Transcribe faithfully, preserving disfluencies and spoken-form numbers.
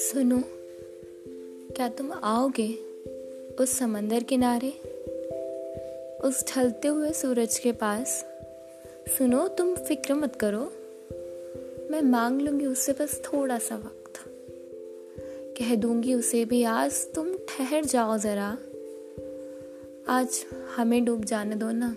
सुनो, क्या तुम आओगे उस समंदर किनारे, उस ढलते हुए सूरज के पास। सुनो, तुम फिक्र मत करो, मैं मांग लूंगी उससे बस थोड़ा सा वक्त। कह दूंगी उसे भी आज तुम ठहर जाओ जरा, आज हमें डूब जाने दो ना।